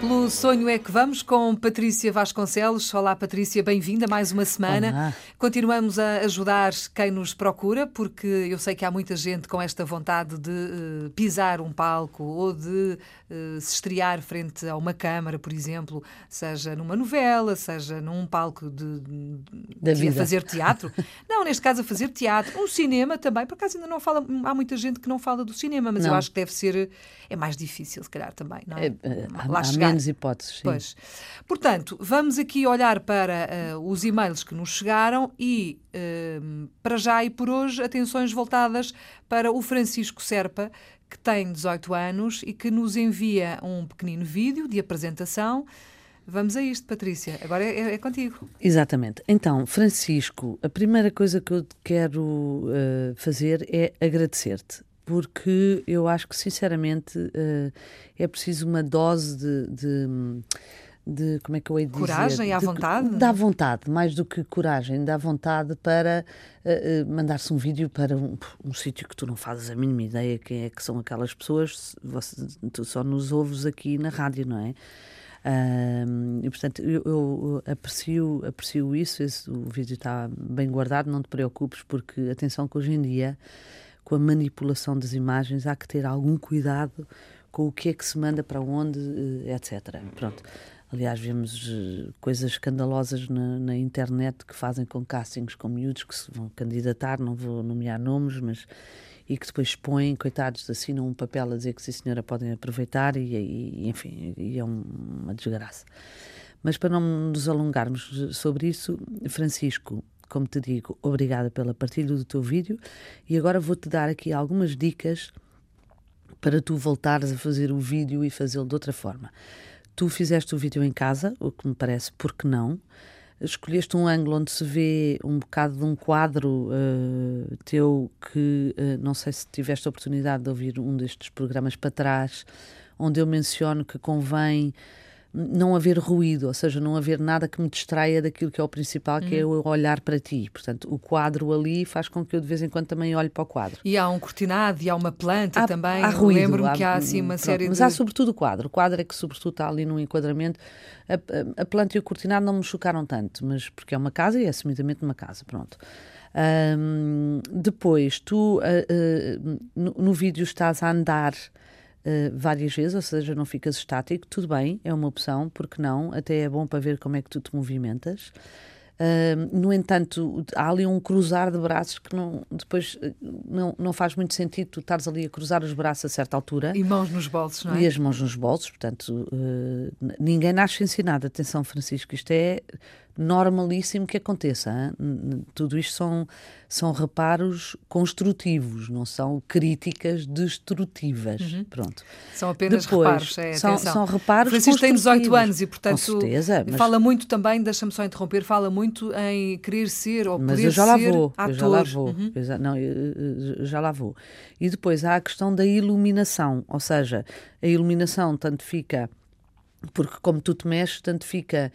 Pelo Sonho é Que Vamos, com Patrícia Vasconcelos. Olá, Patrícia, bem-vinda mais uma semana. Olá. Continuamos a ajudar quem nos procura, porque eu sei que há muita gente com esta vontade de pisar um palco ou de se estrear frente a uma câmara, por exemplo, seja numa novela, seja num palco de fazer teatro. Não, neste caso a fazer teatro. Um cinema também, por acaso ainda não fala, há muita gente que não fala do cinema, mas não. Eu acho que deve ser, é mais difícil se calhar também, não é? Lá chegar. Menos hipóteses, sim. Pois. Portanto, vamos aqui olhar para os e-mails que nos chegaram e, para já e por hoje, atenções voltadas para o Francisco Serpa, que tem 18 anos e que nos envia um pequenino vídeo de apresentação. Vamos a isto, Patrícia. Agora é contigo. Exatamente. Então, Francisco, a primeira coisa que eu quero fazer é agradecer-te. Porque eu acho que, sinceramente, é preciso uma dose de como é que eu hei de dizer? Coragem à vontade? Dá vontade, mais do que coragem, dá vontade para mandar-se um vídeo para um sítio que tu não fazes a mínima ideia quem é que são aquelas pessoas, tu só nos ouves aqui na rádio, não é? E, portanto, eu aprecio isso, o vídeo está bem guardado, não te preocupes, porque, atenção, que hoje em dia, com a manipulação das imagens, há que ter algum cuidado com o que é que se manda para onde, etc. Pronto. Aliás, vemos coisas escandalosas na internet que fazem com castings com miúdos que se vão candidatar, não vou nomear nomes, mas e que depois expõem, coitados, assinam um papel a dizer que sim senhora podem aproveitar e enfim, e é uma desgraça. Mas para não nos alongarmos sobre isso, Francisco, como te digo, obrigada pela partilha do teu vídeo e agora vou-te dar aqui algumas dicas para tu voltares a fazer o vídeo e fazê-lo de outra forma. Tu fizeste o vídeo em casa, o que me parece, porque não? Escolheste um ângulo onde se vê um bocado de um quadro teu que, não sei se tiveste a oportunidade de ouvir um destes programas para trás, onde eu menciono que convém não haver ruído, ou seja, não haver nada que me distraia daquilo que é o principal, que é eu olhar para ti. Portanto, o quadro ali faz com que eu de vez em quando também olhe para o quadro. E há um cortinado, e há uma planta também. Há ruído. Lembro-me que há assim uma série mas de... Mas há sobretudo o quadro. O quadro é que sobretudo está ali num enquadramento. A planta e o cortinado não me chocaram tanto, mas porque é uma casa e é assumidamente uma casa, pronto. Depois, tu no vídeo estás a andar várias vezes, ou seja, não ficas estático, tudo bem, é uma opção, porque não? Até é bom para ver como é que tu te movimentas. No entanto, há ali um cruzar de braços que não faz muito sentido tu estares ali a cruzar os braços a certa altura. E mãos nos bolsos, não é? E as mãos nos bolsos, portanto, ninguém nasce ensinado. Atenção, Francisco, isto é normalíssimo que aconteça. Hein? Tudo isto são reparos construtivos, não são críticas destrutivas. Uhum. Pronto. São apenas depois, reparos. É, são reparos Francisco construtivos. Francisco tem 18 anos e, portanto, com certeza, mas... fala muito também, deixa-me só interromper, fala muito em querer ser ou mas poder ser ator. Mas eu já lá vou. Uhum. Eu já lá vou. E depois há a questão da iluminação, ou seja, a iluminação tanto fica... Porque como tu te mexes, tanto fica,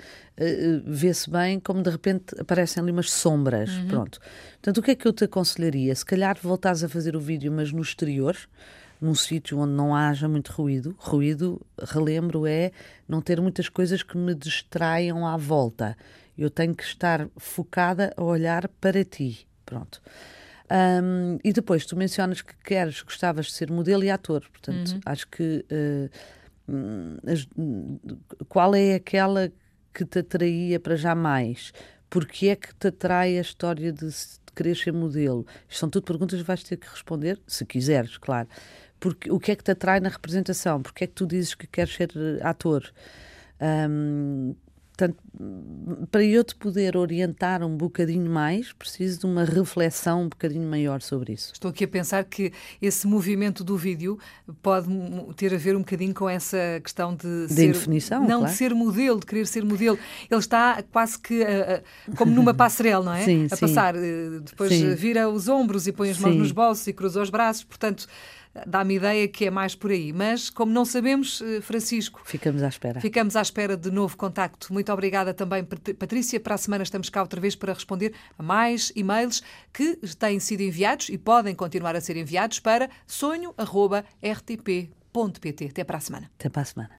vê-se bem, como de repente aparecem ali umas sombras, pronto. Portanto, o que é que eu te aconselharia? Se calhar voltares a fazer o vídeo, mas no exterior, num sítio onde não haja muito ruído. Ruído, relembro, é não ter muitas coisas que me distraiam à volta. Eu tenho que estar focada a olhar para ti, pronto. E depois, tu mencionas que gostavas de ser modelo e ator, portanto, acho que... qual é aquela que te atraía para já mais? Porquê é que te atrai a história de querer ser modelo? Isto são tudo perguntas que vais ter que responder, se quiseres, claro. Porque, o que é que te atrai na representação? Porquê é que tu dizes que queres ser ator? Portanto, para eu te poder orientar um bocadinho mais, preciso de uma reflexão um bocadinho maior sobre isso. Estou aqui a pensar que esse movimento do vídeo pode ter a ver um bocadinho com essa questão de ser... definição, não, claro. De ser modelo, de querer ser modelo. Ele está quase que como numa passarela, não é? Sim, a passar, depois sim. Vira os ombros e põe as mãos sim. Nos bolsos e cruza os braços, portanto... Dá-me ideia que é mais por aí. Mas, como não sabemos, Francisco... Ficamos à espera. Ficamos à espera de novo contacto. Muito obrigada também, Patrícia. Para a semana estamos cá outra vez para responder a mais e-mails que têm sido enviados e podem continuar a ser enviados para sonho@rtp.pt. Até para a semana. Até para a semana.